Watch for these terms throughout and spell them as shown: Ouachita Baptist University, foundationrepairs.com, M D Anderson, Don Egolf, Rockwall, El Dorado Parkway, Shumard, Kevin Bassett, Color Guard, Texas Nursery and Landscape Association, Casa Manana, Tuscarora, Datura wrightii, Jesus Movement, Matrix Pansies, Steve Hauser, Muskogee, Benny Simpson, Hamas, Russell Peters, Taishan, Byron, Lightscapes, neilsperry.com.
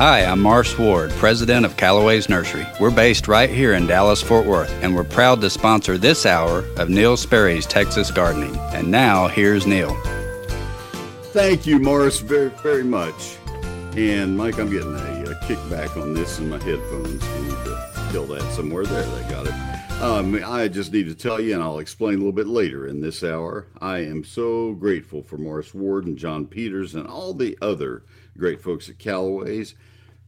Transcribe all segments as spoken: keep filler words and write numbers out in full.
Hi, I'm Morris Ward, president of Callaway's Nursery. We're based right here in Dallas, Fort Worth, and we're proud to sponsor this hour of Neil Sperry's Texas Gardening. And now, here's Neil. Thank you, Morris, very, very much. And, Mike, I'm getting a, a kickback on this in my headphones. I need to kill that somewhere. There, they got it. Um, I just need to tell you, and I'll explain a little bit later in this hour, I am so grateful for Morris Ward and John Peters and all the other great folks at Callaway's.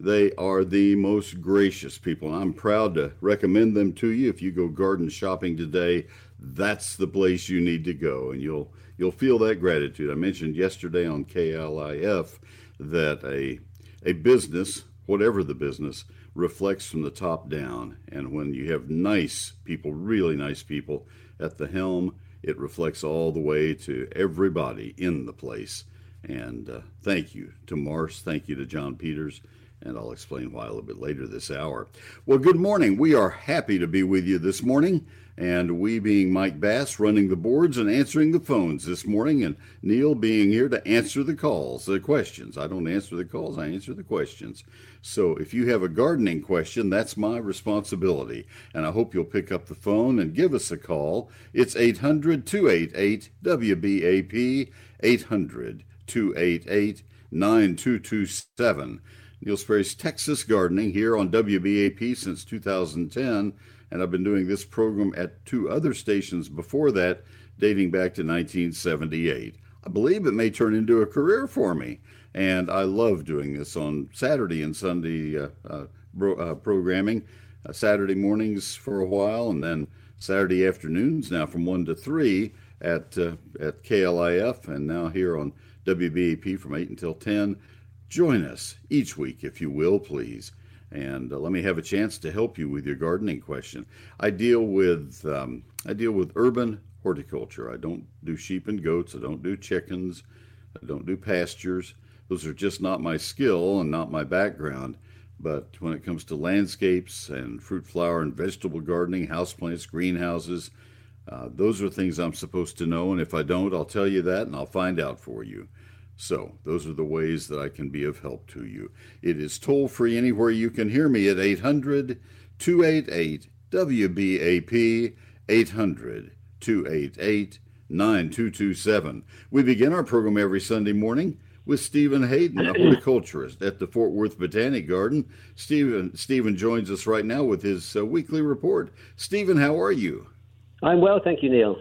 They are the most gracious people, and I'm proud to recommend them to you. If you go garden shopping today, that's the place you need to go, and you'll you'll feel that gratitude. I mentioned yesterday on K L I F that a a business, whatever the business, reflects from the top down, and when you have nice people, really nice people at the helm, it reflects all the way to everybody in the place. And uh, thank you to Morris, thank you to John Peters, and I'll explain why a little bit later this hour. Well, good morning. We are happy to be with you this morning, and we being Mike Bass running the boards and answering the phones this morning, and Neil being here to answer the calls, the questions. I don't answer the calls, I answer the questions. So if you have a gardening question, that's my responsibility, and I hope you'll pick up the phone and give us a call. It's eight hundred, two eight eight, W B A P, eight hundred, two eight eight, nine two two seven. Neil Sperry's Texas Gardening here on W B A P since two thousand ten, and I've been doing this program at two other stations before that, dating back to nineteen seventy-eight. I believe it may turn into a career for me, and I love doing this on Saturday and Sunday uh, uh, bro- uh, programming, uh, Saturday mornings for a while, and then Saturday afternoons now from one to three at uh, at K L I F, and now here on W B A P from eight until ten. Join us each week, if you will, please. And uh, let me have a chance to help you with your gardening question. I deal with um, I deal with urban horticulture. I don't do sheep and goats. I don't do chickens. I don't do pastures. Those are just not my skill and not my background. But when it comes to landscapes and fruit, flower, and vegetable gardening, houseplants, greenhouses, Uh, those are things I'm supposed to know, and if I don't, I'll tell you that, and I'll find out for you. So, those are the ways that I can be of help to you. It is toll-free anywhere you can hear me at eight hundred, two eight eight, W B A P, eight hundred, two eight eight, nine two two seven. We begin our program every Sunday morning with Stephen Hayden, a horticulturist at the Fort Worth Botanic Garden. Stephen, Stephen joins us right now with his uh, weekly report. Stephen, how are you? I'm well, thank you, Neil.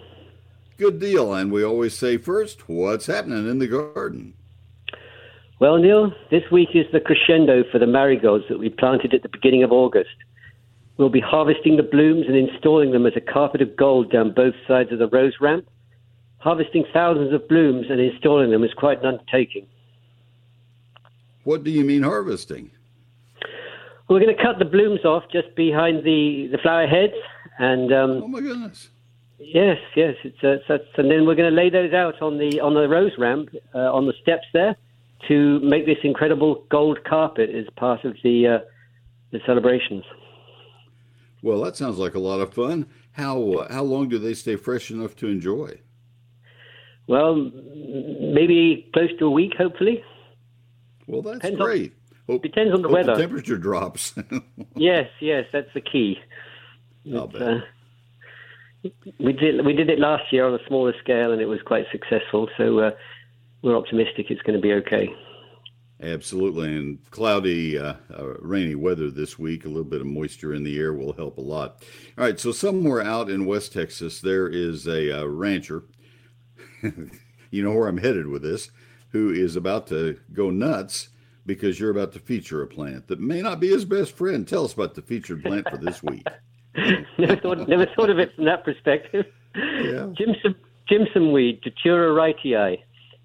Good deal, and we always say first, what's happening in the garden? Well, Neil, this week is the crescendo for the marigolds that we planted at the beginning of August. We'll be harvesting the blooms and installing them as a carpet of gold down both sides of the rose ramp. Harvesting thousands of blooms and installing them is quite an undertaking. What do you mean harvesting? We're going to cut the blooms off just behind the, the flower heads. And, um, oh my goodness! Yes, yes. It's, uh, it's, and then we're going to lay those out on the on the rose ramp, uh, on the steps there, to make this incredible gold carpet as part of the uh, the celebrations. Well, that sounds like a lot of fun. How uh, how long do they stay fresh enough to enjoy? Well, maybe close to a week, hopefully. Well, that's depends great. On, hope, depends on the weather. The temperature drops. Yes, yes, that's the key. I'll bet. Uh, we did we did it last year on a smaller scale, and it was quite successful. So uh, we're optimistic it's going to be okay. Absolutely, and cloudy, uh, uh, rainy weather this week. A little bit of moisture in the air will help a lot. All right, so somewhere out in West Texas, there is a uh, rancher. You know where I'm headed with this. Who is about to go nuts because you're about to feature a plant that may not be his best friend. Tell us about the featured plant for this week. never thought never thought of it from that perspective. Yeah. Jimson, Jimson weed, Datura wrightii.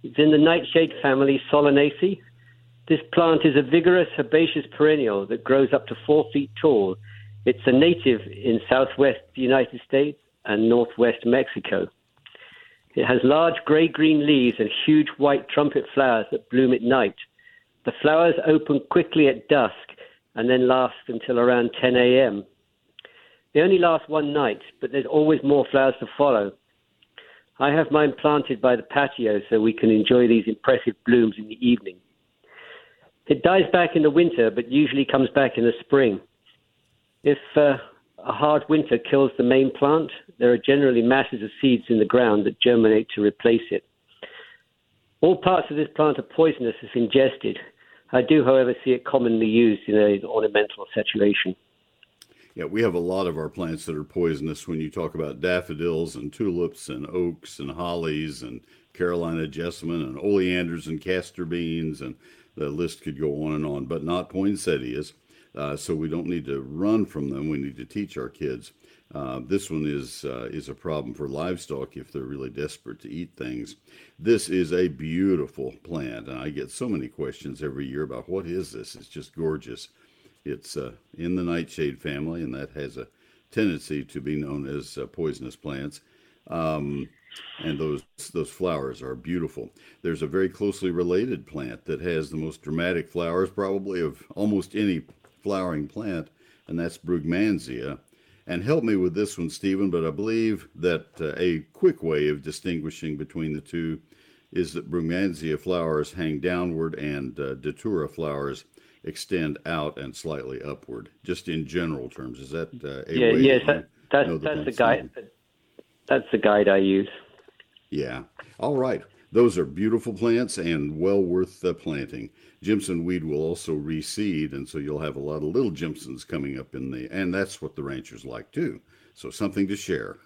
It's in the nightshade family, Solanaceae. This plant is a vigorous herbaceous perennial that grows up to four feet tall. It's a native in southwest United States and northwest Mexico. It has large grey-green leaves and huge white trumpet flowers that bloom at night. The flowers open quickly at dusk and then last until around ten a.m. They only last one night, but there's always more flowers to follow. I have mine planted by the patio so we can enjoy these impressive blooms in the evening. It dies back in the winter, but usually comes back in the spring. If uh, a hard winter kills the main plant, there are generally masses of seeds in the ground that germinate to replace it. All parts of this plant are poisonous if ingested. I do, however, see it commonly used in an ornamental saturation. Yeah, we have a lot of our plants that are poisonous when you talk about daffodils and tulips and oaks and hollies and Carolina jessamine and oleanders and castor beans, and the list could go on and on, but not poinsettias. Uh, so we don't need to run from them. We need to teach our kids. Uh, this one is uh, is a problem for livestock if they're really desperate to eat things. This is a beautiful plant, and I get so many questions every year about what is this? It's just gorgeous. It's uh, in the nightshade family, and that has a tendency to be known as uh, poisonous plants. Um, and those those flowers are beautiful. There's a very closely related plant that has the most dramatic flowers probably of almost any flowering plant, and that's Brugmansia. And help me with this one, Stephen, but I believe that uh, a quick way of distinguishing between the two is that Brugmansia flowers hang downward and uh, Datura flowers extend out and slightly upward, just in general terms. Is that uh, a yeah, way? Yes, that, that's, the that's, the guide, that's the guide I use. Yeah. All right. Those are beautiful plants and well worth the planting. Jimson weed will also reseed, and so you'll have a lot of little Jimsons coming up in the, and that's what the ranchers like too. So something to share.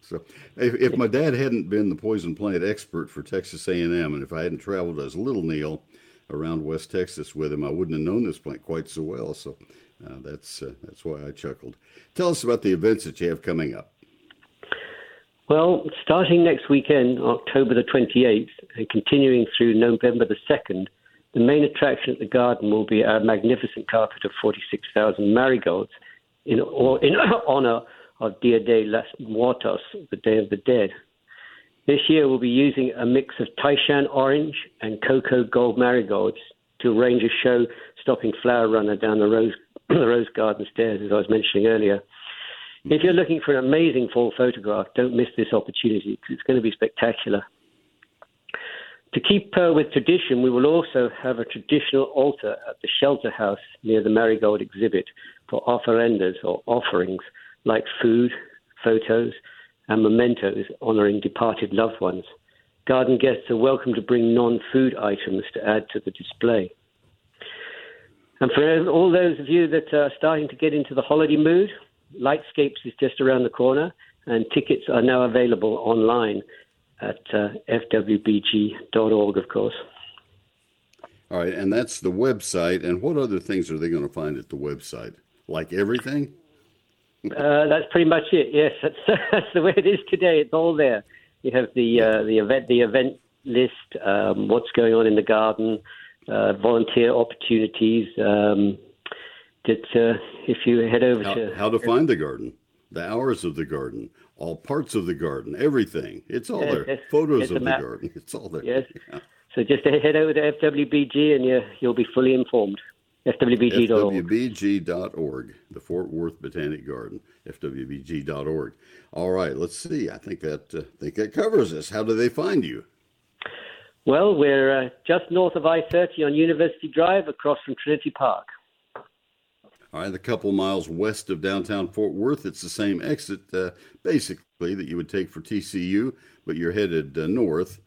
So if, if my dad hadn't been the poison plant expert for Texas A and M, and if I hadn't traveled as little Neil around West Texas with him, I wouldn't have known this plant quite so well. So uh, that's uh, that's why I chuckled. Tell us about the events that you have coming up. Well, starting next weekend, October the twenty-eighth, and continuing through November the second, the main attraction at the garden will be our magnificent carpet of forty-six thousand marigolds in, or, in honor of Dia de los Muertos, the Day of the Dead. This year we'll be using a mix of Taishan orange and cocoa gold marigolds to arrange a show stopping flower runner down the rose, the rose garden stairs, as I was mentioning earlier. If you're looking for an amazing fall photograph, don't miss this opportunity because it's going to be spectacular. To keep uh, with tradition, we will also have a traditional altar at the shelter house near the marigold exhibit for offerendas or offerings like food, photos, and mementos honoring departed loved ones. Garden guests are welcome to bring non-food items to add to the display. And for all those of you that are starting to get into the holiday mood, Lightscapes is just around the corner, and tickets are now available online at uh, f w b g dot org, of course. All right, and that's the website. And what other things are they going to find at the website? Like everything? uh, that's pretty much it. Yes, that's, that's the way it is today. It's all there. You have the uh, the event the event list, um, what's going on in the garden, uh, volunteer opportunities. Um, That uh, if you head over how, to how to find the garden, the hours of the garden, all parts of the garden, everything. It's all yes, there. Yes, Photos of the map. garden. It's all there. Yes. Yeah. So just head over to F W B G and you, you'll be fully informed. F W B G dot org. F W B G dot org, the Fort Worth Botanic Garden. F W B G dot org. All right. Let's see. I think that uh, think that covers us. How do they find you? Well, we're uh, just north of I thirty on University Drive, across from Trinity Park. All right, a couple miles west of downtown Fort Worth, it's the same exit, uh, basically, that you would take for T C U, but you're headed uh, north.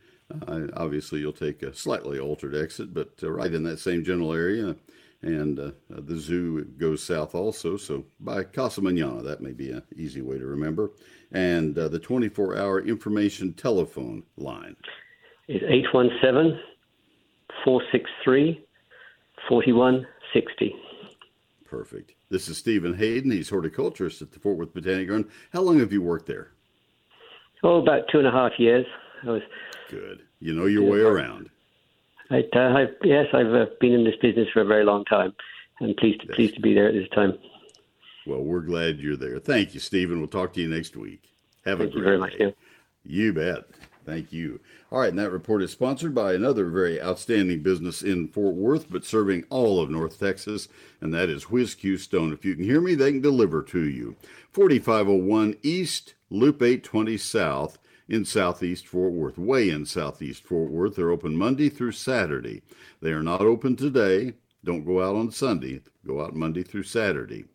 Uh, obviously, you'll take a slightly altered exit, but uh, right in that same general area, and uh, the zoo goes south also, so by Casa Manana, that may be an easy way to remember, and uh, the twenty-four hour information telephone line is eight one seven, four six three, four one six zero. Perfect. This is Stephen Hayden. He's horticulturist at the Fort Worth Botanic Garden. How long have you worked there? Oh, about two and a half years. I was good. You know your way around. I, uh, I, yes, I've uh, been in this business for a very long time, and pleased to, pleased to be there at this time. Well, we're glad you're there. Thank you, Stephen. We'll talk to you next week. Have Thank a great day. Thank you very much, Neil. You bet. Thank you. All right, and that report is sponsored by another very outstanding business in Fort Worth, but serving all of North Texas, and that is Whiz-Q Stone. If you can hear me, they can deliver to you. forty-five oh one East, Loop eight twenty South in Southeast Fort Worth, way in Southeast Fort Worth. They're open Monday through Saturday. They are not open today. Don't go out on Sunday. Go out Monday through Saturday.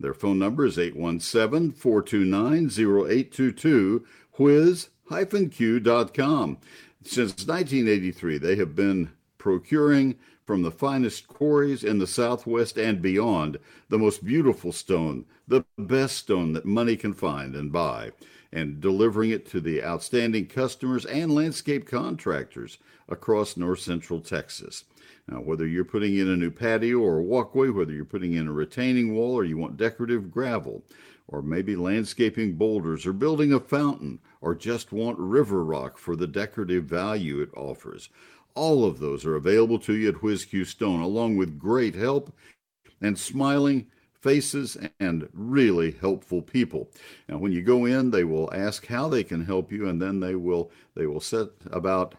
Their phone number is eight one seven, four two nine, zero eight two two, whiz dash q dot com. Since nineteen eighty-three, they have been procuring from the finest quarries in the Southwest and beyond the most beautiful stone, the best stone that money can find and buy, and delivering it to the outstanding customers and landscape contractors across north central Texas. Now, whether you're putting in a new patio or walkway, whether you're putting in a retaining wall or you want decorative gravel, or maybe landscaping boulders or building a fountain, or just want river rock for the decorative value it offers, all of those are available to you at Whiz-Q Stone, along with great help and smiling faces and really helpful people. Now, when you go in, they will ask how they can help you, and then they will they will set about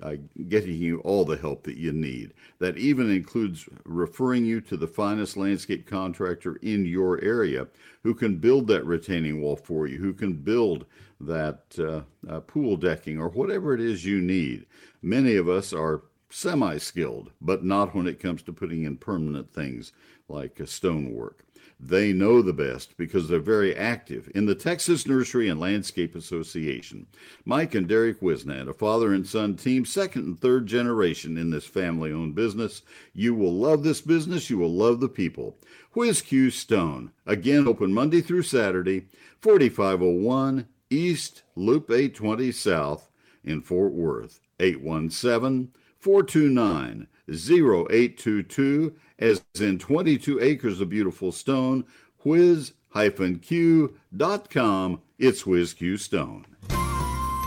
uh, getting you all the help that you need. That even includes referring you to the finest landscape contractor in your area who can build that retaining wall for you, who can build that uh, uh, pool decking or whatever it is you need. Many of us are semi-skilled, but not when it comes to putting in permanent things like stonework. They know the best because they're very active in the Texas Nursery and Landscape Association. Mike and Derek Wisnant, a father and son team, second and third generation in this family-owned business. You will love this business. You will love the people. Whiz-Q Stone, again open Monday through Saturday, forty-five oh one East Loop eight twenty South in Fort Worth. eight one seven, four two nine, zero eight two two, as in twenty-two acres of beautiful stone. Whiz dash q dot com. It's Whiz-Q Stone.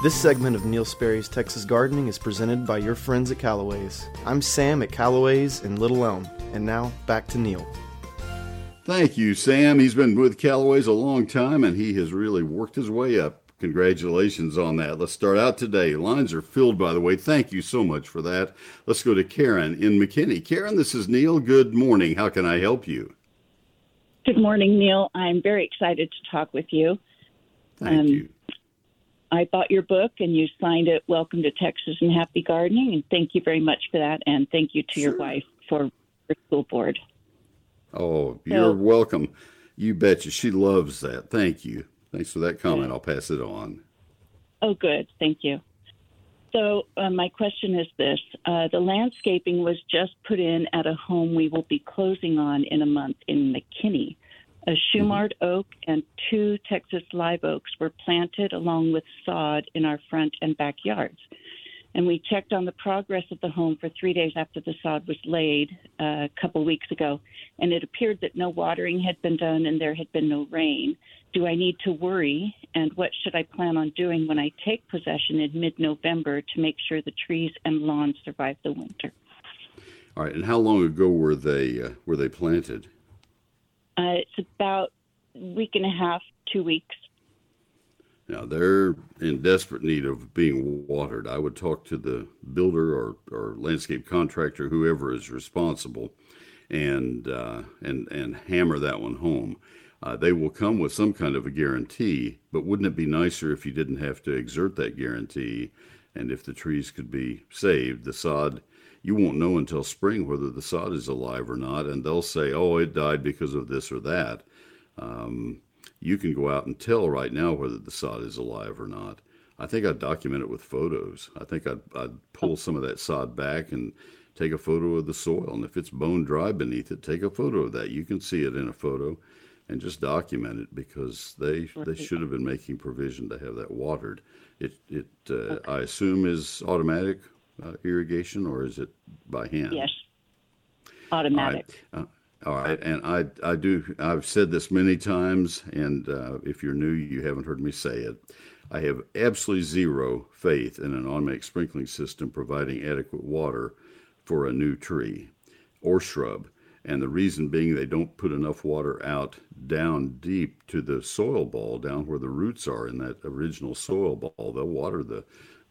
This segment of Neil Sperry's Texas Gardening is presented by your friends at Callaway's. I'm Sam at Callaway's in Little Elm. And now, back to Neil. Thank you, Sam. He's been with Callaway's a long time, and he has really worked his way up. Congratulations on that. Let's start out today. Lines are filled, by the way. Thank you so much for that. Let's go to Karen in McKinney. Karen, this is Neil. Good morning. How can I help you? Good morning, Neil. I'm very excited to talk with you. Thank um, you. I bought your book, and you signed it, Welcome to Texas and Happy Gardening, and thank you very much for that, and thank you to sure. your wife for the school board. Oh, you're so welcome. You betcha. She loves that. Thank you. Thanks for that comment. I'll pass it on. Oh, good. Thank you. So uh, my question is this. Uh, the landscaping was just put in at a home we will be closing on in a month in McKinney. A Shumard mm-hmm. oak and two Texas live oaks were planted along with sod in our front and backyards. And we checked on the progress of the home for three days after the sod was laid uh, a couple weeks ago, and it appeared that no watering had been done and there had been no rain. Do I need to worry, and what should I plan on doing when I take possession in mid-November to make sure the trees and lawns survive the winter? All right, and how long ago were they uh, were they planted? Uh, it's about a week and a half, two weeks. Now, they're in desperate need of being watered. I would talk to the builder or, or landscape contractor, whoever is responsible, and uh, and and hammer that one home. Uh, they will come with some kind of a guarantee, but wouldn't it be nicer if you didn't have to exert that guarantee? And if the trees could be saved, the sod, you won't know until spring whether the sod is alive or not, and they'll say, oh, it died because of this or that. Um You can go out and tell right now whether the sod is alive or not. I think I'd document it with photos. I think I'd, I'd pull some of that sod back and take a photo of the soil. And if it's bone dry beneath it, take a photo of that. You can see it in a photo and just document it, because they they should have been making provision to have that watered. It, it uh, okay. I assume, is automatic uh, irrigation, or is it by hand? Yes, automatic. All right, and I I do, I've said this many times, and uh, if you're new, you haven't heard me say it. I have absolutely zero faith in an automatic sprinkling system providing adequate water for a new tree or shrub, and the reason being they don't put enough water out down deep to the soil ball, down where the roots are in that original soil ball. They'll water the,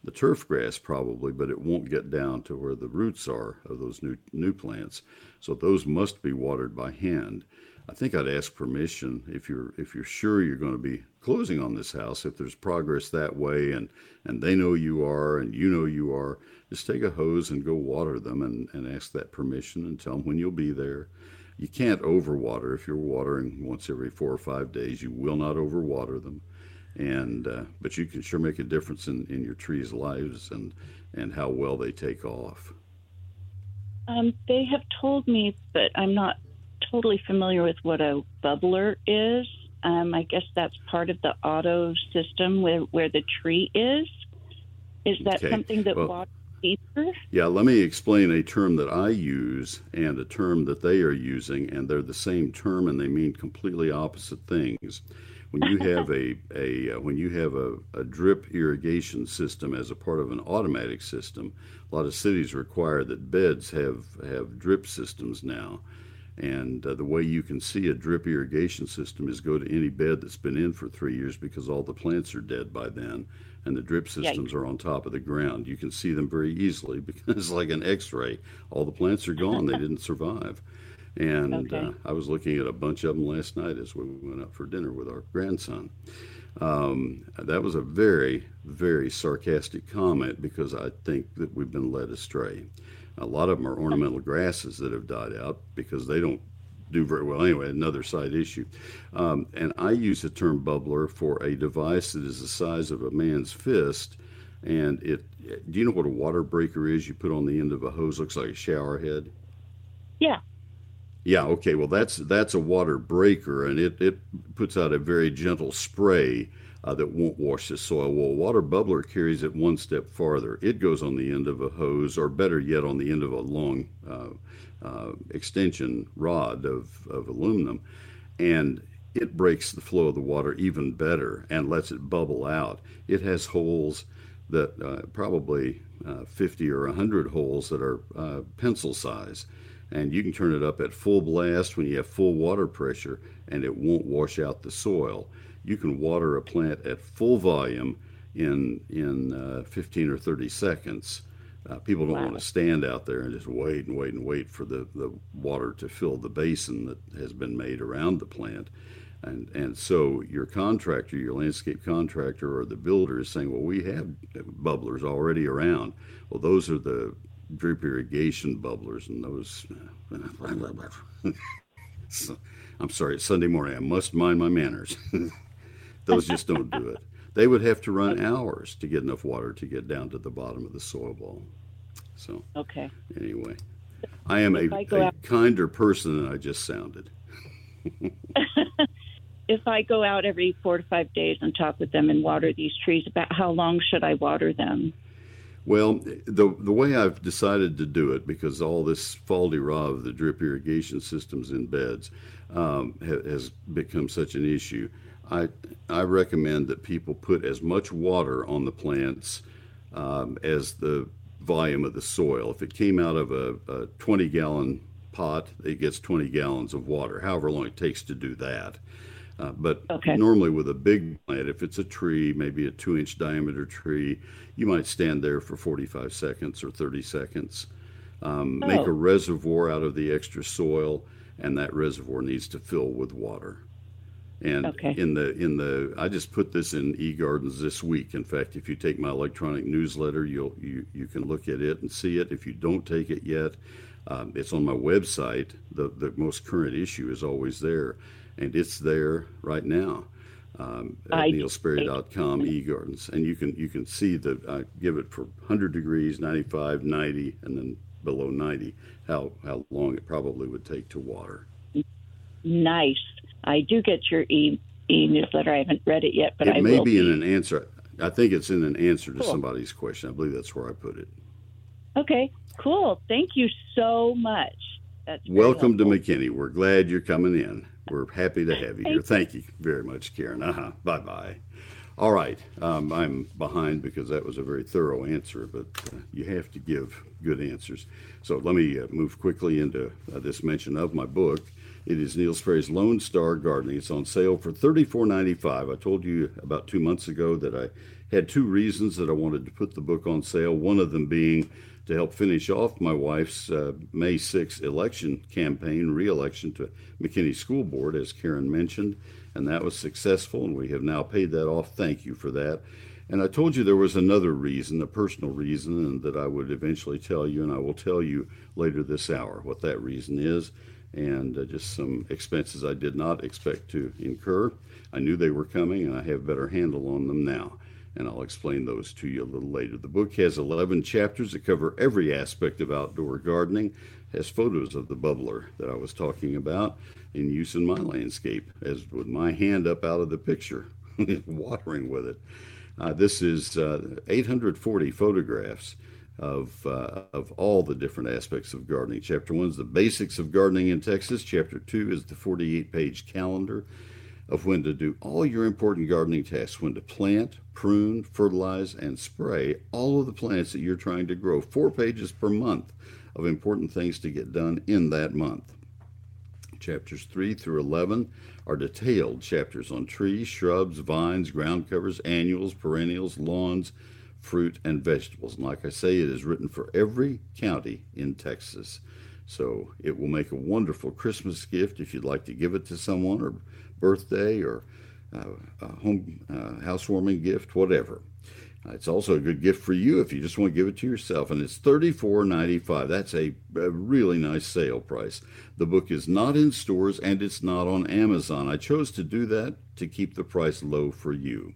the turf grass probably, but it won't get down to where the roots are of those new new plants. So those must be watered by hand. I think I'd ask permission if you're if you're sure you're going to be closing on this house, if there's progress that way and, and they know you are and you know you are, just take a hose and go water them and, and ask that permission and tell them when you'll be there. You can't overwater. If you're watering once every four or five days, you will not overwater them. And uh, but you can sure make a difference in, in your trees' lives and, and how well they take off. Um, they have told me, but I'm not totally familiar with what a bubbler is. Um, I guess that's part of the auto system where, where the tree is. Is that okay. something that well, waters deeper? Yeah, let me explain a term that I use and a term that they are using, and they're the same term and they mean completely opposite things. When you have a, a uh, when you have a, a drip irrigation system as a part of an automatic system, a lot of cities require that beds have, have drip systems now. And uh, the way you can see a drip irrigation system is go to any bed that's been in for three years because all the plants are dead by then, and the drip systems yeah. are on top of the ground. You can see them very easily because it's like an X-ray. All the plants are gone. They didn't survive. And okay. uh, I was looking at a bunch of them last night as we went out for dinner with our grandson. Um, that was a very, very sarcastic comment because I think that we've been led astray. A lot of them are ornamental grasses that have died out because they don't do very well. Anyway, another side issue. Um, and I use the term bubbler for a device that is the size of a man's fist. And it, do you know what a water breaker is you put on the end of a hose? Looks like a shower head. Yeah. Yeah, okay, well, that's that's a water breaker, and it, it puts out a very gentle spray Uh, that won't wash the soil. Well, a water bubbler carries it one step farther. It goes on the end of a hose, or better yet, on the end of a long uh, uh, extension rod of, of aluminum, and it breaks the flow of the water even better and lets it bubble out. It has holes that uh, probably uh, fifty or one hundred holes that are uh, pencil size. And you can turn it up at full blast when you have full water pressure, and it won't wash out the soil. You can water a plant at full volume in in uh, fifteen or thirty seconds. Uh, people don't wow. want to stand out there and just wait and wait and wait for the, the water to fill the basin that has been made around the plant. And and so your contractor, your landscape contractor or the builder is saying, well, we have bubblers already around. Well, those are the drip irrigation bubblers and those... so, I'm sorry, it's Sunday morning. I must mind my manners. Those just don't do it. They would have to run hours to get enough water to get down to the bottom of the soil ball. So, okay. Anyway, I am a, I a kinder person than I just sounded. If I go out every four to five days and talk with them and water these trees, about how long should I water them? Well, the the way I've decided to do it, because all this fal-de-ras of the drip irrigation systems in beds um, ha- has become such an issue, I I recommend that people put as much water on the plants um, as the volume of the soil. If it came out of a, a twenty-gallon pot, it gets twenty gallons of water, however long it takes to do that. Uh, but okay. normally with a big plant, if it's a tree, maybe a two-inch diameter tree, you might stand there for forty-five seconds or thirty seconds. Um, oh. Make a reservoir out of the extra soil, and that reservoir needs to fill with water. And okay. in the in the, I just put this in eGardens this week. In fact, if you take my electronic newsletter, you'll you you can look at it and see it. If you don't take it yet, um, it's on my website. The the most current issue is always there. And it's there right now um, at neil sperry dot com, eGardens. And you can you can see that I give it for one hundred degrees, ninety-five, ninety, and then below ninety, how, how long it probably would take to water. Nice. I do get your e- e-newsletter. I haven't read it yet, but it I will. It may be in an answer. I think it's in an answer to cool. somebody's question. I believe that's where I put it. Okay, cool. Thank you so much. That's Welcome to McKinney. We're glad you're coming in. We're happy to have you here. Thank you very much, Karen. Uh-huh. Bye-bye. All right. Um, I'm behind because that was a very thorough answer, but uh, you have to give good answers. So let me uh, move quickly into uh, this mention of my book. It is Neil Sperry's Lone Star Gardening. It's on sale for thirty-four dollars and ninety-five cents. I told you about two months ago that I had two reasons that I wanted to put the book on sale, one of them being to help finish off my wife's uh, May sixth election campaign, re-election to McKinney School Board, as Karen mentioned, and that was successful, and we have now paid that off. Thank you for that. And I told you there was another reason, a personal reason, and that I would eventually tell you, and I will tell you later this hour what that reason is, and uh, just some expenses I did not expect to incur. I knew they were coming, and I have a better handle on them now, and I'll explain those to you a little later. The book has eleven chapters that cover every aspect of outdoor gardening, has photos of the bubbler that I was talking about in use in my landscape, as with my hand up out of the picture, watering with it. Uh, this is uh, eight hundred forty photographs of uh, of all the different aspects of gardening. Chapter one is the basics of gardening in Texas. Chapter two is the forty-eight page calendar of when to do all your important gardening tasks, when to plant, prune, fertilize, and spray all of the plants that you're trying to grow. Four pages per month of important things to get done in that month. Chapters three through eleven are detailed chapters on trees, shrubs, vines, ground covers, annuals, perennials, lawns, fruit, and vegetables. And like I say, it is written for every county in Texas. So it will make a wonderful Christmas gift if you'd like to give it to someone, or birthday, or uh, a home uh, housewarming gift, whatever. Uh, it's also a good gift for you if you just want to give it to yourself, and it's thirty-four ninety-five. That's a, a really nice sale price. The book is not in stores, and it's not on Amazon. I chose to do that to keep the price low for you.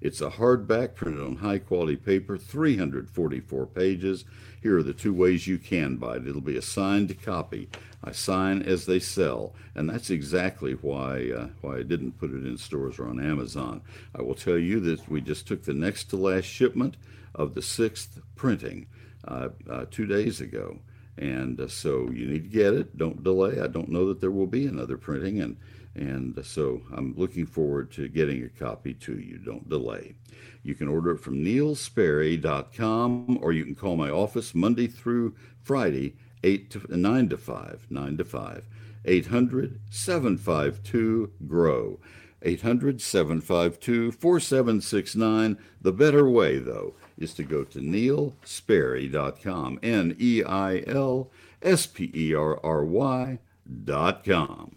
It's a hardback printed on high-quality paper, three hundred forty-four pages. Here are the two ways you can buy it. It'll be a signed copy. I sign as they sell, and that's exactly why uh, why I didn't put it in stores or on Amazon. I will tell you that we just took the next to last shipment of the sixth printing uh, uh, two days ago, and uh, so you need to get it. Don't delay. I don't know that there will be another printing, and. And so I'm looking forward to getting a copy to you. Don't delay. You can order it from neil sperry dot com, or you can call my office Monday through Friday, eight to nine to five, nine to five, eight hundred, seven five two, GROW, eight hundred, seven five two, four seven six nine. The better way, though, is to go to neil sperry dot com, N E I L S P E R R Y dot com.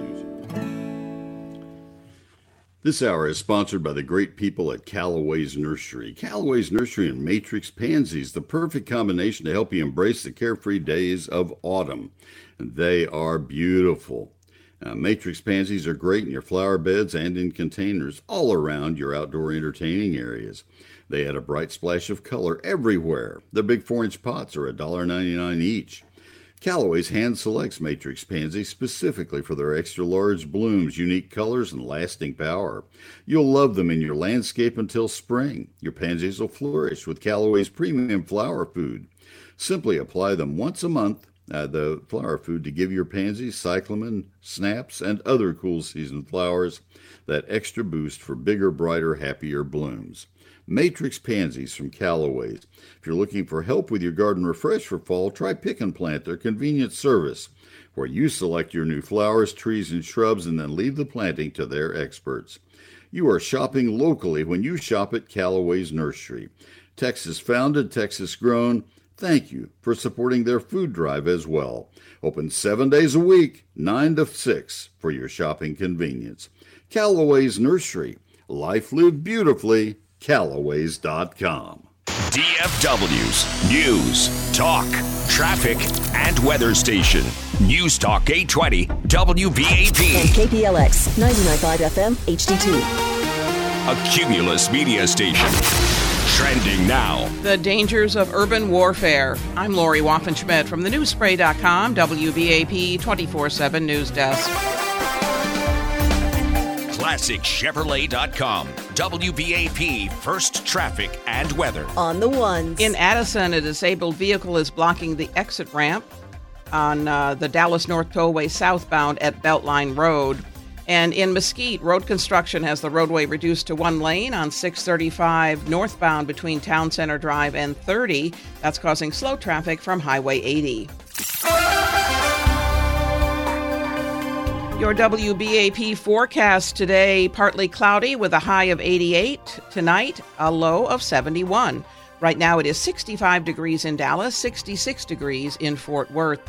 This hour is sponsored by the great people at Callaway's Nursery. Callaway's Nursery and Matrix Pansies, the perfect combination to help you embrace the carefree days of autumn. And they are beautiful. Uh, Matrix Pansies are great in your flower beds and in containers all around your outdoor entertaining areas. They add a bright splash of color everywhere. Their big four inch pots are one dollar ninety-nine each. Callaway's hand-selects Matrix Pansies specifically for their extra-large blooms, unique colors, and lasting power. You'll love them in your landscape until spring. Your pansies will flourish with Callaway's premium flower food. Simply apply them once a month, uh, the flower food, to give your pansies, cyclamen, snaps, and other cool season flowers that extra boost for bigger, brighter, happier blooms. Matrix Pansies from Callaway's. If you're looking for help with your garden refresh for fall, try Pick and Plant, their convenient service, where you select your new flowers, trees, and shrubs, and then leave the planting to their experts. You are shopping locally when you shop at Callaway's Nursery. Texas founded, Texas grown. Thank you for supporting their food drive as well. Open seven days a week, nine to six, for your shopping convenience. Callaway's Nursery. Life lived beautifully. Callaways dot com. D F W's News, Talk, Traffic, and Weather Station. News Talk eight twenty, W B A P. And K P L X, ninety-nine point five F M, H D two. A Cumulus Media Station. Trending now. The dangers of urban warfare. I'm Lori Waffenschmidt from the newsspray dot com, W B A P twenty-four seven News Desk. classic chevrolet dot com. W B A P First Traffic and Weather. On the ones. In Addison, a disabled vehicle is blocking the exit ramp on uh, the Dallas North Tollway southbound at Beltline Road. And in Mesquite, road construction has the roadway reduced to one lane on six thirty-five northbound between Town Center Drive and thirty. That's causing slow traffic from Highway eighty. Your W B A P forecast today, partly cloudy with a high of eighty-eight. Tonight, a low of seventy-one. Right now it is sixty-five degrees in Dallas, sixty-six degrees in Fort Worth.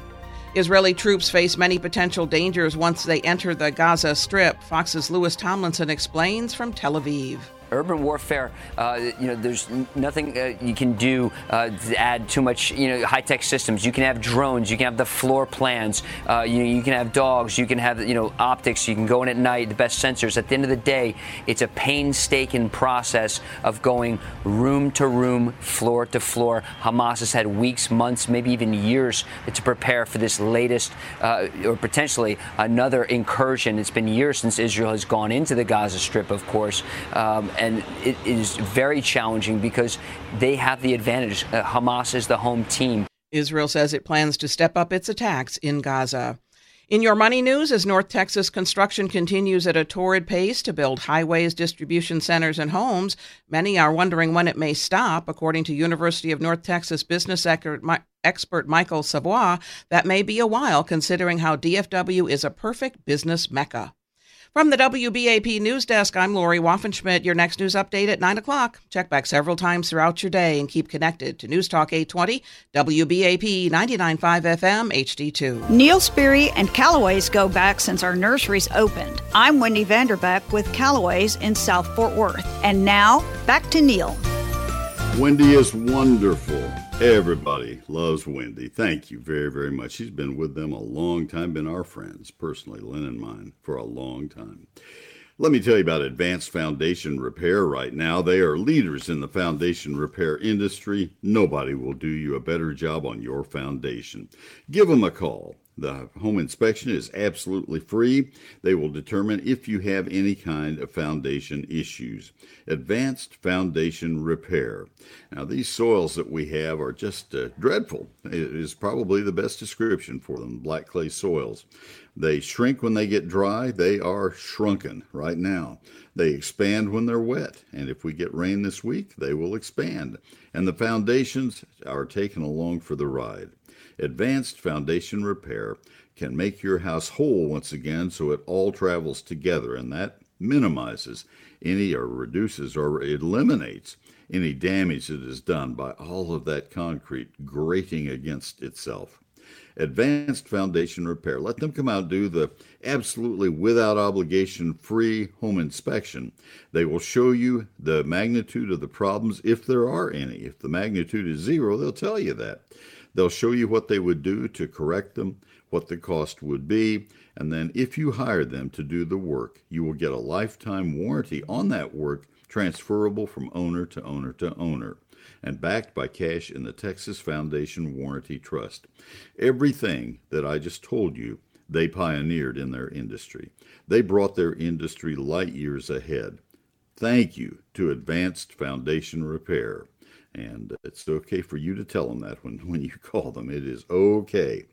Israeli troops face many potential dangers once they enter the Gaza Strip. Fox's Lewis Tomlinson explains from Tel Aviv. Urban warfare, uh, you know, there's nothing uh, you can do uh, to add too much, you know, high-tech systems. You can have drones, you can have the floor plans, uh, you know, you can have dogs, you can have, you know, optics, you can go in at night, the best sensors. At the end of the day, it's a painstaking process of going room to room, floor to floor. Hamas has had weeks, months, maybe even years to prepare for this latest uh, or potentially another incursion. It's been years since Israel has gone into the Gaza Strip, of course, um, and it is very challenging because they have the advantage. Uh, Hamas is the home team. Israel says it plans to step up its attacks in Gaza. In your money news, as North Texas construction continues at a torrid pace to build highways, distribution centers, and homes, many are wondering when it may stop. According to University of North Texas business expert Michael Savoy, that may be a while considering how D F W is a perfect business mecca. From the W B A P News Desk, I'm Lori Waffenschmidt. Your next news update at nine o'clock. Check back several times throughout your day and keep connected to News Talk eight twenty, W B A P ninety-nine point five F M, H D two. Neil Sperry and Callaway's go back since our nurseries opened. I'm Wendy Vanderbeck with Callaway's in South Fort Worth. And now, back to Neil. Wendy is wonderful. Everybody loves Wendy. Thank you very, very much. She's been with them a long time, been our friends, personally, Lynn and mine, for a long time. Let me tell you about Advanced Foundation Repair right now. They are leaders in the foundation repair industry. Nobody will do you a better job on your foundation. Give them a call. The home inspection is absolutely free. They will determine if you have any kind of foundation issues. Advanced Foundation Repair. Now, these soils that we have are just uh, dreadful. It is probably the best description for them, black clay soils. They shrink when they get dry. They are shrunken right now. They expand when they're wet. And if we get rain this week, they will expand. And the foundations are taken along for the ride. Advanced Foundation Repair can make your house whole once again so it all travels together, and that minimizes any or reduces or eliminates any damage that is done by all of that concrete grating against itself. Advanced Foundation Repair. Let them come out and do the absolutely without obligation free home inspection. They will show you the magnitude of the problems if there are any. If the magnitude is zero, they'll tell you that. They'll show you what they would do to correct them, what the cost would be, and then if you hire them to do the work, you will get a lifetime warranty on that work, transferable from owner to owner to owner, and backed by cash in the Texas Foundation Warranty Trust. Everything that I just told you, they pioneered in their industry. They brought their industry light years ahead. Thank you to Advanced Foundation Repair. And it's okay for you to tell them that when, when you call them. It is okay.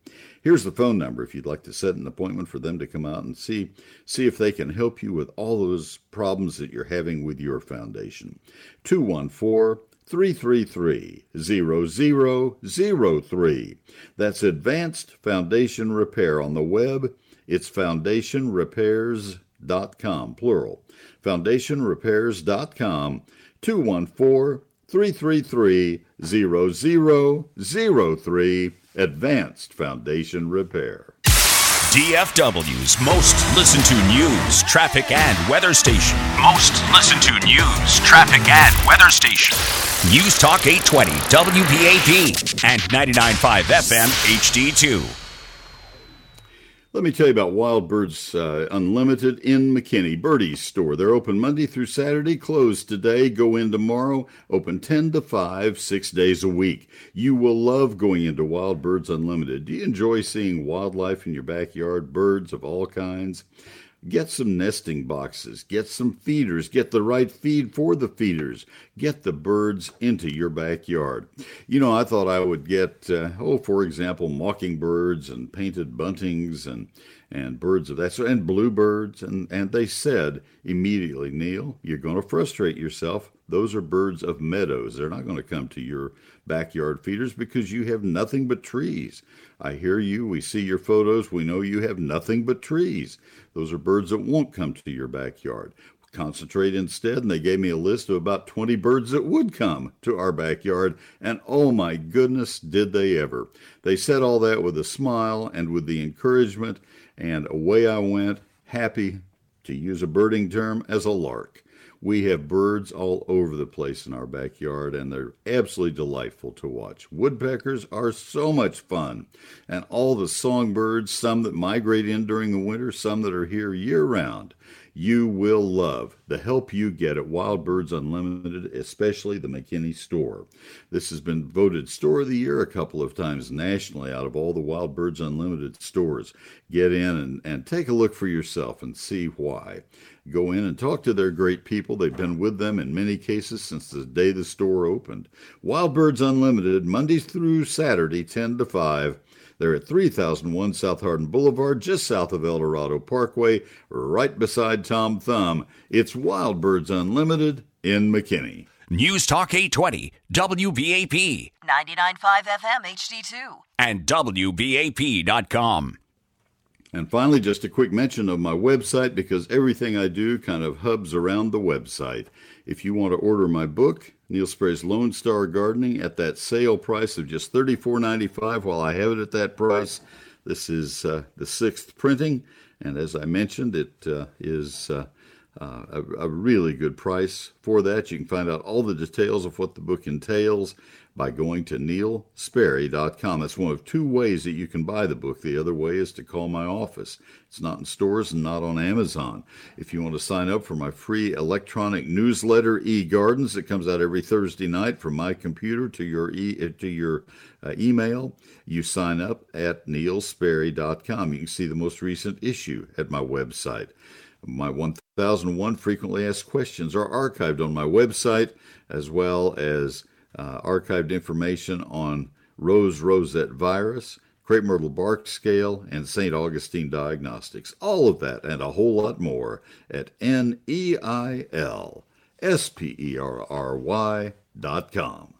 Here's the phone number if you'd like to set an appointment for them to come out and see, see if they can help you with all those problems that you're having with your foundation. two one four, three three three, zero zero zero three. That's Advanced Foundation Repair on the web. It's foundation repairs dot com, plural. foundation repairs dot com, two one four, three three three, zero zero zero three. three three three, zero zero zero three, Advanced Foundation Repair. D F W's most listened to news, traffic, and weather station. Most listened to news, traffic, and weather station. News Talk eight twenty, W B A P, and ninety-nine point five F M, H D two. Let me tell you about Wild Birds uh, Unlimited in McKinney, Birdie's store. They're open Monday through Saturday, closed today, go in tomorrow, open ten to five, six days a week. You will love going into Wild Birds Unlimited. Do you enjoy seeing wildlife in your backyard, birds of all kinds? Get some nesting boxes, get some feeders, get the right feed for the feeders, get the birds into your backyard. You know, I thought I would get, uh, oh, for example, mockingbirds and painted buntings and and birds of that sort, and bluebirds, and, and they said immediately, Neil, you're going to frustrate yourself. Those are birds of meadows. They're not going to come to your backyard feeders because you have nothing but trees. I hear you. We see your photos. We know you have nothing but trees. Those are birds that won't come to your backyard. Concentrate instead, and they gave me a list of about twenty birds that would come to our backyard, and oh my goodness, did they ever. They said all that with a smile and with the encouragement, and away I went, happy, to use a birding term, as a lark. We have birds all over the place in our backyard, and they're absolutely delightful to watch. Woodpeckers are so much fun, and all the songbirds, some that migrate in during the winter, some that are here year-round. You will love the help you get at Wild Birds Unlimited, especially the McKinney store. This has been voted Store of the Year a couple of times nationally out of all the Wild Birds Unlimited stores. Get in and, and take a look for yourself and see why. Go in and talk to their great people. They've been with them in many cases since the day the store opened. Wild Birds Unlimited, Monday through Saturday, ten to five. They're at three thousand one South Hardin Boulevard, just south of El Dorado Parkway, right beside Tom Thumb. It's Wild Birds Unlimited in McKinney. News Talk eight twenty, W B A P, ninety-nine point five F M H D two, and W B A P dot com. And finally, just a quick mention of my website, because everything I do kind of hubs around the website. If you want to order my book, Neil Sperry's Lone Star Gardening, at that sale price of just thirty-four ninety-five, while I have it at that price, this is uh, the sixth printing. And as I mentioned, it uh, is uh, uh, a, a really good price for that. You can find out all the details of what the book entails by going to neil sperry dot com. That's one of two ways that you can buy the book. The other way is to call my office. It's not in stores and not on Amazon. If you want to sign up for my free electronic newsletter, eGardens, that comes out every Thursday night from my computer to your e- to your uh, email, you sign up at neil sperry dot com. You can see the most recent issue at my website. My one thousand one frequently asked questions are archived on my website, as well as Uh, archived information on rose rosette virus, crepe myrtle bark scale, and Saint Augustine diagnostics. All of that and a whole lot more at N E I L S P E R R Y dot com.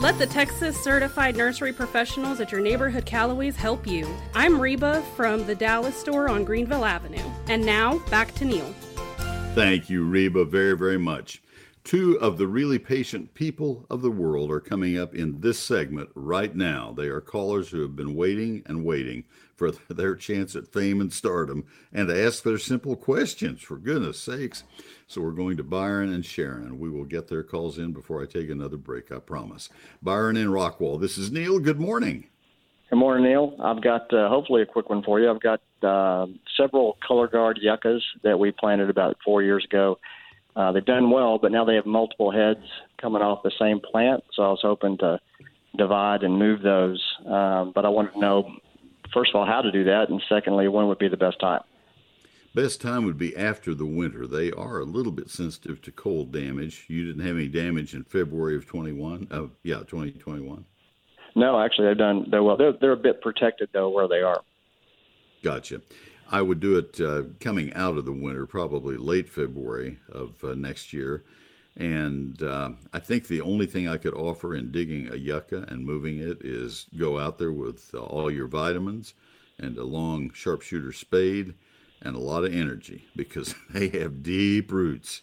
Let the Texas Certified Nursery Professionals at your neighborhood Callaway's help you. I'm Reba from the Dallas store on Greenville Avenue. And now, back to Neil. Thank you, Reba, very, very much. Two of the really patient people of the world are coming up in this segment right now. They are callers who have been waiting and waiting for their chance at fame and stardom and to ask their simple questions, for goodness sakes. So we're going to Byron and Sharon. We will get their calls in before I take another break, I promise. Byron in Rockwall. This is Neil. Good morning. Good morning, Neil. I've got uh, hopefully a quick one for you. I've got uh, several Color Guard yuccas that we planted about four years ago. Uh, they've done well, but now they have multiple heads coming off the same plant, so I was hoping to divide and move those. Um, but I wanted to know, first of all, how to do that, and secondly, when would be the best time? Best time would be after the winter. They are a little bit sensitive to cold damage. You didn't have any damage in February of twenty-one. Oh, yeah, twenty twenty-one. No, actually, they've done they're well. They're, they're a bit protected, though, where they are. Gotcha. I would do it uh, coming out of the winter, probably late February of uh, next year. And uh, I think the only thing I could offer in digging a yucca and moving it is go out there with uh, all your vitamins and a long sharpshooter spade and a lot of energy, because they have deep roots.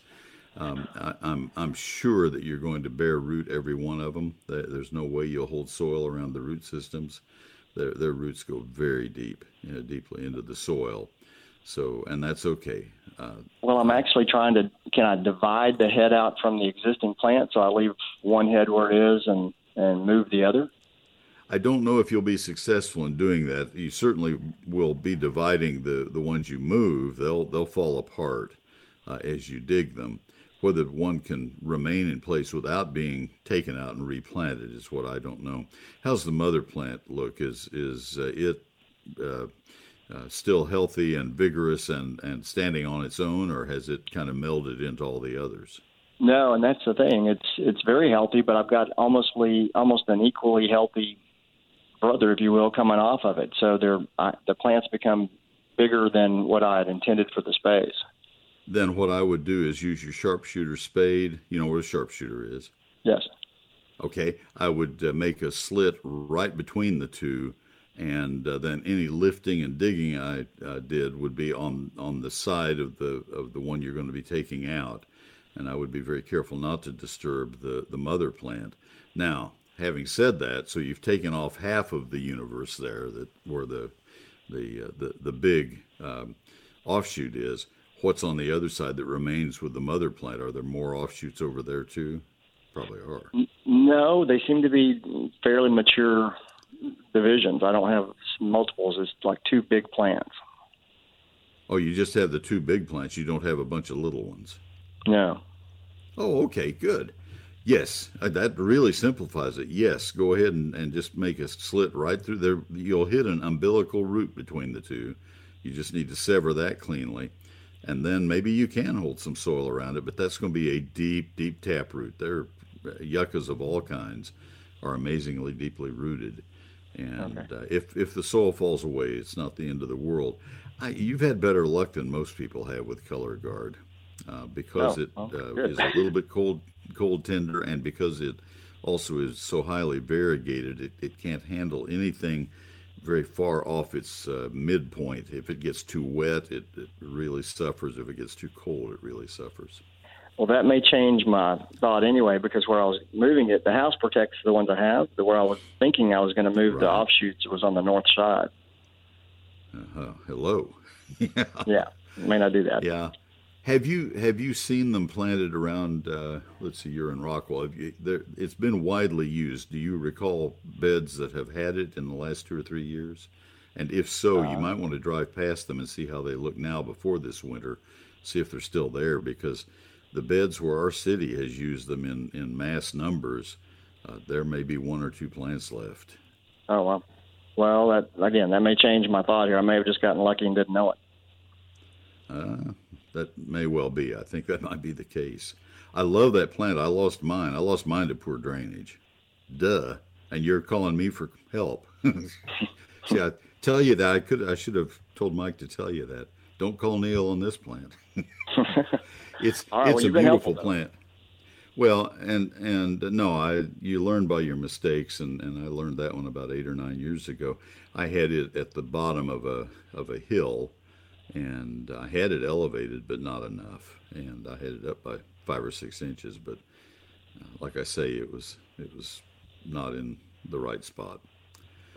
Um, I, I'm, I'm sure that you're going to bear root every one of them. There's no way you'll hold soil around the root systems. Their, their roots go very deep, you know, deeply into the soil. So, and that's okay. Uh, well, I'm actually trying to, can I divide the head out from the existing plant? So I leave one head where it is and, and move the other? I don't know if you'll be successful in doing that. You certainly will be dividing the, the ones you move. They'll, they'll fall apart uh, as you dig them. Whether one can remain in place without being taken out and replanted is what I don't know. How's the mother plant look? Is is uh, it uh, uh, still healthy and vigorous and, and standing on its own, or has it kind of melded into all the others? No, and that's the thing. It's it's very healthy, but I've got almost almost an equally healthy brother, if you will, coming off of it. So they're, I, the plants become bigger than what I had intended for the space. Then what I would do is use your sharpshooter spade. You know where a sharpshooter is? Yes. Okay. I would uh, make a slit right between the two, and uh, then any lifting and digging I uh, did would be on, on the side of the of the one you're going to be taking out. And I would be very careful not to disturb the, the mother plant. Now, having said that, so you've taken off half of the universe there, that where the the uh, the, the big um, offshoot is. What's on the other side that remains with the mother plant? Are there more offshoots over there too? Probably are. No, they seem to be fairly mature divisions. I don't have multiples. It's like two big plants. Oh, you just have the two big plants. You don't have a bunch of little ones. No. Oh, okay, good. Yes, that really simplifies it. Yes, go ahead and, and just make a slit right through there. You'll hit an umbilical root between the two. You just need to sever that cleanly. And then maybe you can hold some soil around it, but that's going to be a deep, deep taproot. There, yuccas of all kinds are amazingly deeply rooted. And okay. uh, if, if the soil falls away, it's not the end of the world. I, you've had better luck than most people have with Color Guard. Uh, because oh, it oh, uh, is a little bit cold, cold tender, and because it also is so highly variegated, it, it can't handle anything very far off its uh, midpoint. If it gets too wet, it, it really suffers. If it gets too cold, it really suffers. Well, that may change my thought anyway, because where I was moving it, the house protects the ones I have. The where I was thinking I was going to move right. The offshoots, it was on the north side. Uh-huh. Hello. yeah. yeah, may not do that. Yeah. Have you have you seen them planted around? Uh, let's see, you're in Rockwall. Have you, there, it's been widely used. Do you recall beds that have had it in the last two or three years? And if so, uh, you might want to drive past them and see how they look now before this winter, see if they're still there, because the beds where our city has used them in, in mass numbers, uh, there may be one or two plants left. Oh, well, well that, again, that may change my thought here. I may have just gotten lucky and didn't know it. Uh That may well be. I think that might be the case. I love that plant. I lost mine. I lost mine to poor drainage. Duh. And you're calling me for help. See, I tell you that I could. I should have told Mike to tell you that. Don't call Neil on this plant. it's right, it's well, a beautiful plant. Well, and and no, I you learn by your mistakes, and, and I learned that one about eight or nine years ago. I had it at the bottom of a of a hill. And I had it elevated, but not enough. And I had it up by five or six inches, but uh, like I say, it was it was not in the right spot.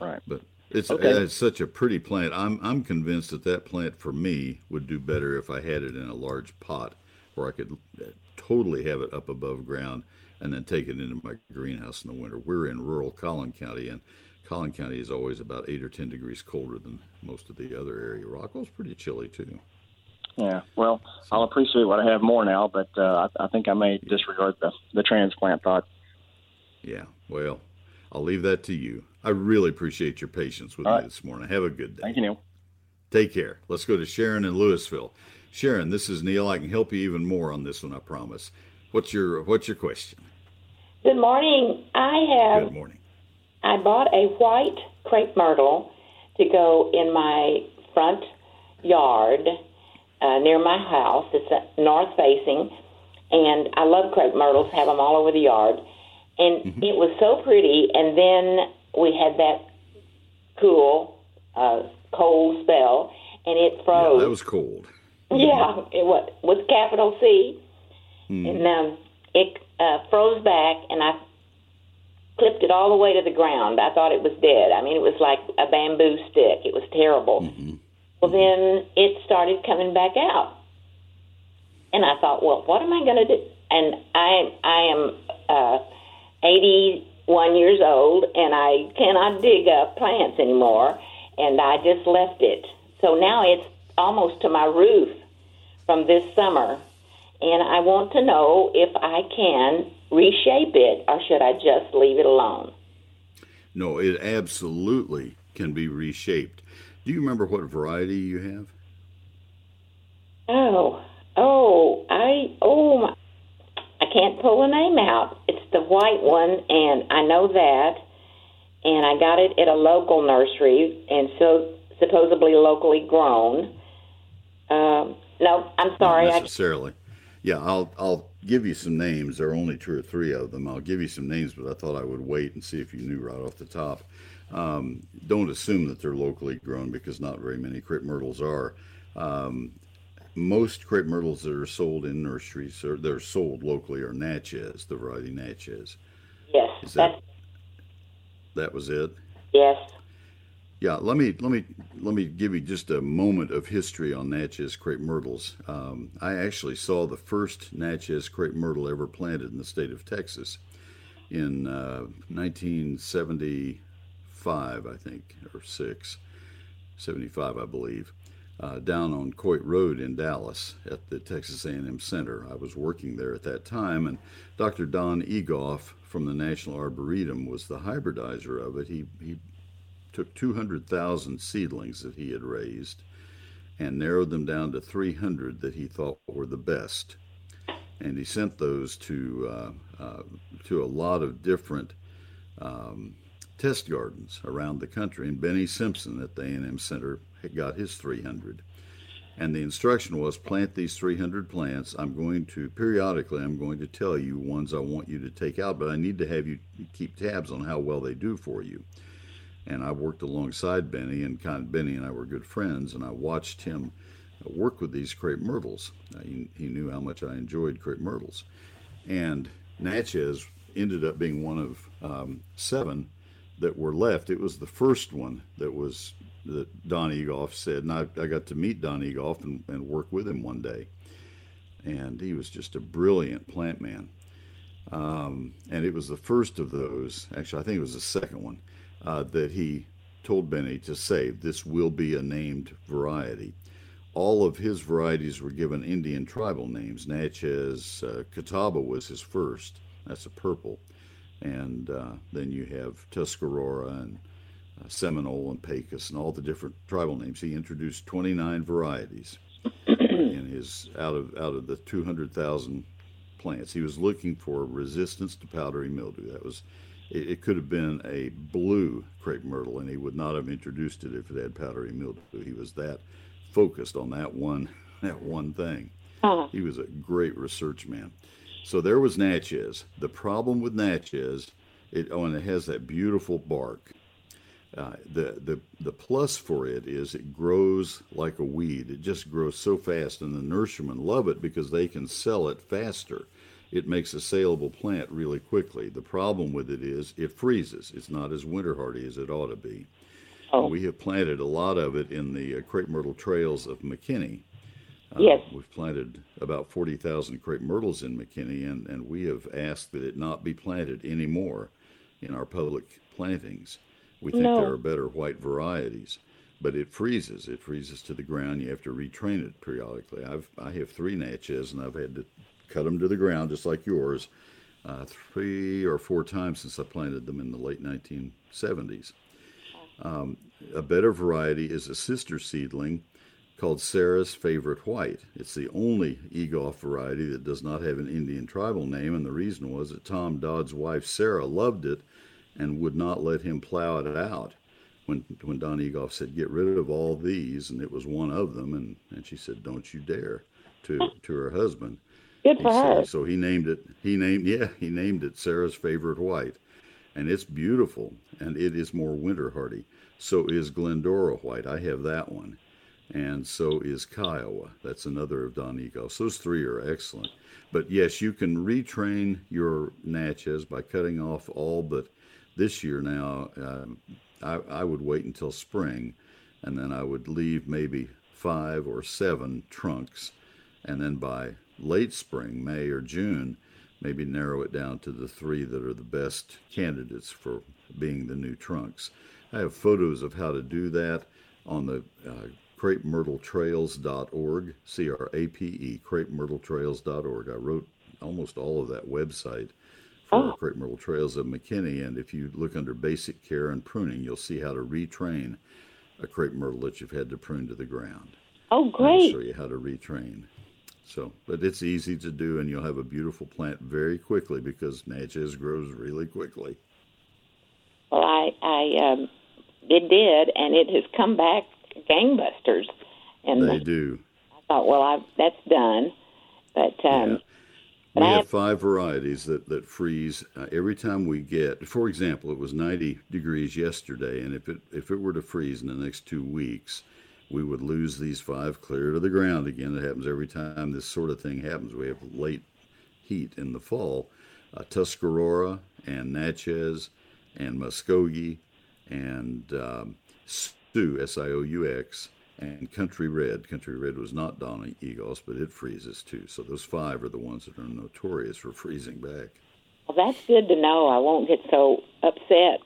Right. But it's okay. It's such a pretty plant. I'm I'm convinced that that plant for me would do better if I had it in a large pot, where I could totally have it up above ground and then take it into my greenhouse in the winter. We're in rural Collin County, and Collin County is always about eight or ten degrees colder than most of the other area. Rockwall's pretty chilly, too. Yeah, well, so, I'll appreciate what I have more now, but uh, I, I think I may disregard the, the transplant thought. Yeah, well, I'll leave that to you. I really appreciate your patience with All me right. this morning. Have a good day. Thank you, Neil. Take care. Let's go to Sharon in Louisville. Sharon, this is Neil. I can help you even more on this one, I promise. What's your, what's your question? Good morning. I have... Good morning. I bought a white crepe myrtle to go in my front yard uh, near my house. It's north facing, and I love crepe myrtles, have them all over the yard. And mm-hmm. It was so pretty, and then we had that cool, uh, cold spell, and it froze. Yeah, that was cold. Yeah, it was with capital C. Mm. And um, it uh, froze back, and I clipped it all the way to the ground. I thought it was dead. I mean, it was like a bamboo stick. It was terrible. Mm-hmm. Well, then it started coming back out. And I thought, well, what am I going to do? And I, I am uh, eighty-one years old, and I cannot dig up plants anymore, and I just left it. So now it's almost to my roof from this summer, and I want to know if I can reshape it, or should I just leave it alone? No, it absolutely can be reshaped. Do you remember what variety you have? Oh, oh, I, oh, my, I can't pull a name out. It's the white one, and I know that. And I got it at a local nursery, and so supposedly locally grown. Um, no, I'm sorry. Not necessarily. I... Yeah, I'll I'll give you some names. There are only two or three of them. I'll give you some names, but I thought I would wait and see if you knew right off the top. Um, don't assume that they're locally grown, because not very many crepe myrtles are. Um, most crepe myrtles that are sold in nurseries, or they're sold locally, are Natchez, the variety Natchez. Yes. Is that... That's... That was it? Yes. Yeah, let me let me let me give you just a moment of history on Natchez crepe myrtles. Um, I actually saw the first Natchez crepe myrtle ever planted in the state of Texas in uh, nineteen seventy-five, I think, or six, seventy-five, I believe, uh, down on Coit Road in Dallas at the Texas A and M Center. I was working there at that time, and Doctor Don Egolf from the National Arboretum was the hybridizer of it. He he took two hundred thousand seedlings that he had raised and narrowed them down to three hundred that he thought were the best. And he sent those to uh, uh, to a lot of different um, test gardens around the country. And Benny Simpson at the A and M Center got his three hundred. And the instruction was, plant these three hundred plants. I'm going to, periodically, I'm going to tell you ones I want you to take out, but I need to have you keep tabs on how well they do for you. And I worked alongside Benny, and kind of Benny and I were good friends, and I watched him work with these crepe myrtles. He, he knew how much I enjoyed crepe myrtles. And Natchez ended up being one of um, seven that were left. It was the first one that was... that Don Egolf said, and I, I got to meet Don Egolf and, and work with him one day, and he was just a brilliant plant man. Um, and it was the first of those, actually I think it was the second one, uh, that he told Benny to save. This will be a named variety. All of his varieties were given Indian tribal names. Natchez, uh, Catawba was his first, that's a purple, and uh, then you have Tuscarora and Seminole and Pecos and all the different tribal names. He introduced twenty-nine varieties in his out of out of the two hundred thousand plants. He was looking for resistance to powdery mildew. That was it, it could have been a blue crepe myrtle, and he would not have introduced it if it had powdery mildew. He was that focused on that one that one thing. Uh-huh. He was a great research man. So there was Natchez. The problem with Natchez, it oh, and it has that beautiful bark. Uh, the, the the plus for it is it grows like a weed. It just grows so fast, and the nurserymen love it because they can sell it faster. It makes a saleable plant really quickly. The problem with it is it freezes. It's not as winter hardy as it ought to be. Oh. We have planted a lot of it in the uh, crepe myrtle trails of McKinney. Uh, yes. We've planted about forty thousand crepe myrtles in McKinney, and, and we have asked that it not be planted anymore in our public plantings. We think no. There are better white varieties, but it freezes. It freezes to the ground. You have to retrain it periodically. I've I have three Natchez, and I've had to cut them to the ground just like yours, uh, three or four times since I planted them in the late nineteen seventies. Um, a better variety is a sister seedling called Sarah's Favorite White. It's the only Egolf variety that does not have an Indian tribal name, and the reason was that Tom Dodd's wife Sarah loved it and would not let him plow it out when when Don Egolf said, get rid of all these, and it was one of them, and, and she said, don't you dare, to to her husband. Good for her. So he named it, he named, yeah, he named it Sarah's Favorite White, and it's beautiful, and it is more winter hardy. So is Glendora White, I have that one, and so is Kiowa, that's another of Don Egolf's. Those three are excellent, but yes, you can retrain your Natchez by cutting off all but... This year now, uh, I, I would wait until spring, and then I would leave maybe five or seven trunks, and then by late spring, May or June, maybe narrow it down to the three that are the best candidates for being the new trunks. I have photos of how to do that on the uh, crepe myrtle trails dot org, C R A P E, crepe myrtle trails dot org. I wrote almost all of that website for crepe myrtle trails of McKinney, and if you look under basic care and pruning, you'll see how to retrain a crepe myrtle that you've had to prune to the ground. Oh, great. I'll show you how to retrain. So, but it's easy to do, and you'll have a beautiful plant very quickly because Natchez grows really quickly. Well, I, I um, it did, and it has come back gangbusters. And they do. I thought, well, I've, that's done. But um, yeah. We have five varieties that, that freeze uh, every time we get, for example, it was ninety degrees yesterday, and if it if it were to freeze in the next two weeks, we would lose these five clear to the ground again. It happens every time this sort of thing happens. We have late heat in the fall. Uh, Tuscarora and Natchez and Muskogee and um, Sioux, S I O U X, and Country Red. Country Red was not Don Egolf, but it freezes too. So those five are the ones that are notorious for freezing back. Well, that's good to know. I won't get so upset.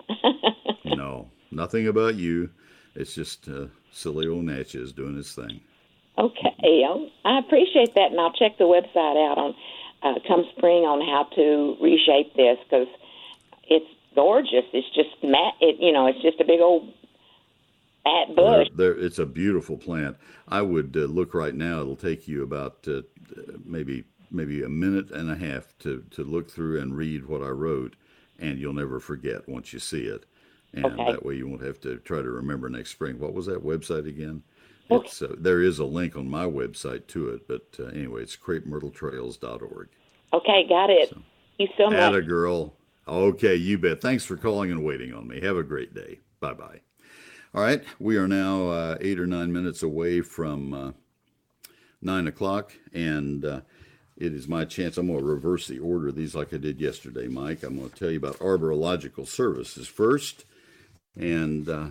No, nothing about you. It's just uh, silly old Natchez doing its thing. Okay, I appreciate that, and I'll check the website out on uh, come spring on how to reshape this because it's gorgeous. It's just mat. It, you know, it's just a big old. At bush. There, there, it's a beautiful plant. I would uh, look right now. It'll take you about uh, maybe maybe a minute and a half to, to look through and read what I wrote, and you'll never forget once you see it. And okay. That way you won't have to try to remember next spring. What was that website again? Okay. It's, uh, there is a link on my website to it, but uh, anyway, it's crepe myrtle trails dot org. Okay, got it. So, Thank you so much. Atta girl. Okay, you bet. Thanks for calling and waiting on me. Have a great day. Bye-bye. All right, we are now uh, eight or nine minutes away from uh, nine o'clock, and uh, it is my chance. I'm going to reverse the order of these like I did yesterday, Mike. I'm going to tell you about arborological services first, and uh,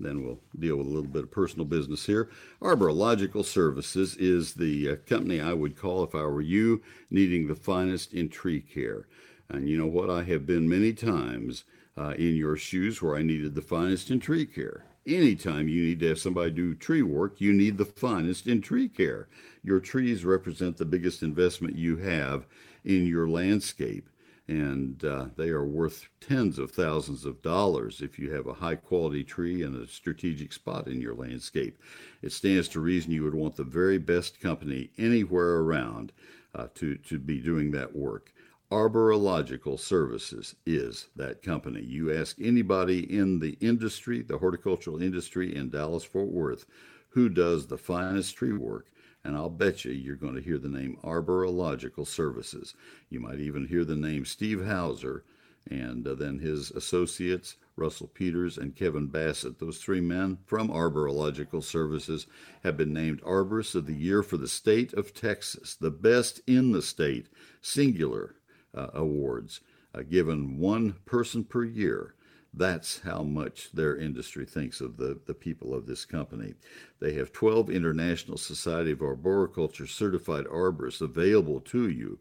then we'll deal with a little bit of personal business here. Arborological services is the uh, company I would call if I were you, needing the finest in tree care. And you know what? I have been many times Uh, in your shoes where I needed the finest in tree care. Anytime you need to have somebody do tree work, you need the finest in tree care. Your trees represent the biggest investment you have in your landscape, and uh, they are worth tens of thousands of dollars if you have a high-quality tree and a strategic spot in your landscape. It stands to reason you would want the very best company anywhere around uh, to, to be doing that work. Arborological Services is that company. You ask anybody in the industry, the horticultural industry in Dallas, Fort Worth, who does the finest tree work, and I'll bet you you're going to hear the name Arborological Services. You might even hear the name Steve Hauser and uh, then his associates, Russell Peters and Kevin Bassett. Those three men from Arborological Services have been named Arborists of the Year for the state of Texas, the best in the state, singular. Uh, awards uh, given one person per year. That's how much their industry thinks of the, the people of this company. They have twelve International Society of Arboriculture certified arborists available to you.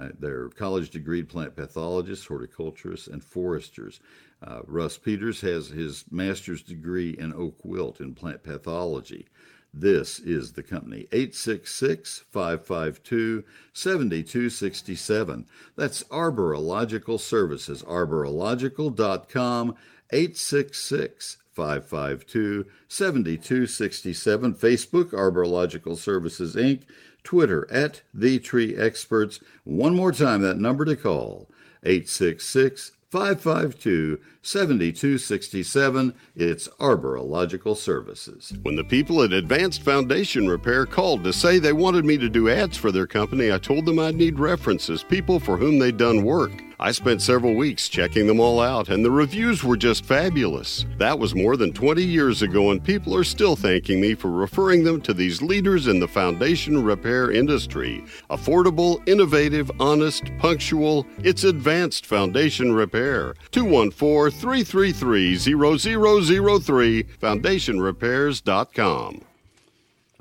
Uh, they're college-degreed plant pathologists, horticulturists, and foresters. Uh, Russ Peters has his master's degree in oak wilt in plant pathology. This is the company, eight six six, five five two, seven two six seven. That's Arborological Services, arborological dot com, eight six six, five five two, seven two six seven. Facebook, Arborological Services, Incorporated. Twitter, at The Tree Experts. One more time, that number to call, eight six six, five five two, seven two six seven. It's Arborological Services. When the people at Advanced Foundation Repair called to say they wanted me to do ads for their company, I told them I'd need references, people for whom they'd done work. I spent several weeks checking them all out, and the reviews were just fabulous. That was more than twenty years ago, and people are still thanking me for referring them to these leaders in the foundation repair industry. Affordable, innovative, honest, punctual. It's Advanced Foundation Repair. two one four, three three three, zero zero zero three, foundation repairs dot com.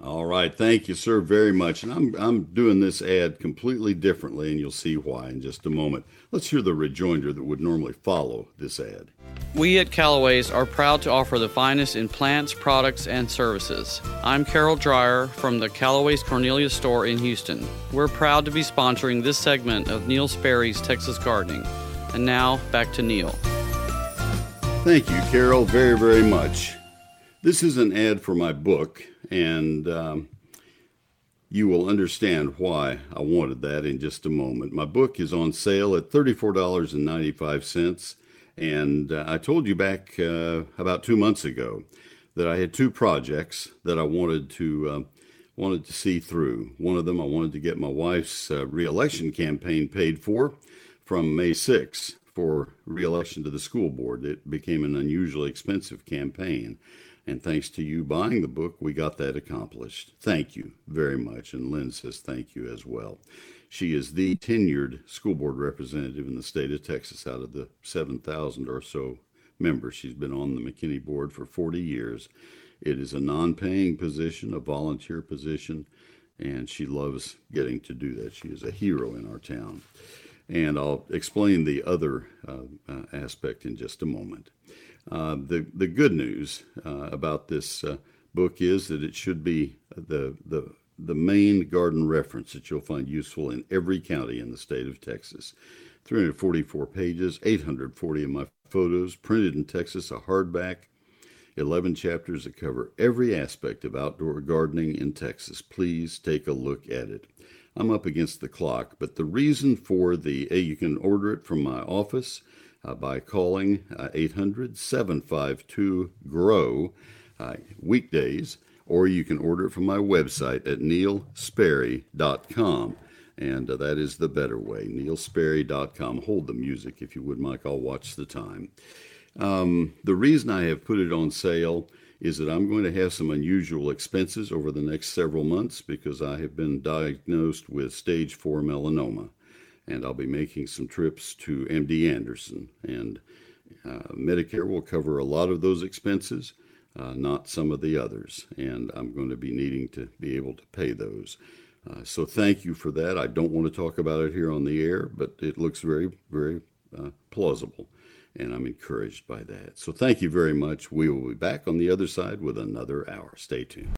All right, thank you, sir, very much. And I'm I'm doing this ad completely differently, and you'll see why in just a moment. Let's hear the rejoinder that would normally follow this ad. We at Callaway's are proud to offer the finest in plants, products, and services. I'm Carol Dreyer from the Callaway's Cornelia store in Houston. We're proud to be sponsoring this segment of Neil Sperry's Texas Gardening. And now, back to Neil. Thank you, Carol, very, very much. This is an ad for my book, and um, you will understand why I wanted that in just a moment. My book is on sale at thirty-four dollars and ninety-five cents, and uh, I told you back uh, about two months ago that I had two projects that I wanted to uh, wanted to see through. One of them, I wanted to get my wife's uh, re-election campaign paid for from May sixth for re-election to the school board. It became an unusually expensive campaign. And thanks to you buying the book, we got that accomplished. Thank you very much. And Lynn says thank you as well. She is the tenured school board representative in the state of Texas out of the seven thousand or so members. She's been on the McKinney board for forty years. It is a non-paying position, a volunteer position, and she loves getting to do that. She is a hero in our town. And I'll explain the other uh, uh, aspect in just a moment. Uh, the, the good news uh, about this uh, book is that it should be the, the, the main garden reference that you'll find useful in every county in the state of Texas. three hundred forty-four pages, eight hundred forty of my photos, printed in Texas, a hardback, eleven chapters that cover every aspect of outdoor gardening in Texas. Please take a look at it. I'm up against the clock, but the reason for the, uh, you can order it from my office. Uh, by calling uh, eight hundred, seven five two, G R O W uh, weekdays, or you can order it from my website at neil sperry dot com, and uh, that is the better way, neil sperry dot com. Hold the music, if you would, Mike. I'll watch the time. Um, the reason I have put it on sale is that I'm going to have some unusual expenses over the next several months because I have been diagnosed with stage four melanoma. And I'll be making some trips to M D Anderson, and uh, Medicare will cover a lot of those expenses, uh, not some of the others, and I'm going to be needing to be able to pay those. Uh, so thank you for that. I don't want to talk about it here on the air, but it looks very, very uh, plausible, and I'm encouraged by that. So thank you very much. We will be back on the other side with another hour. Stay tuned.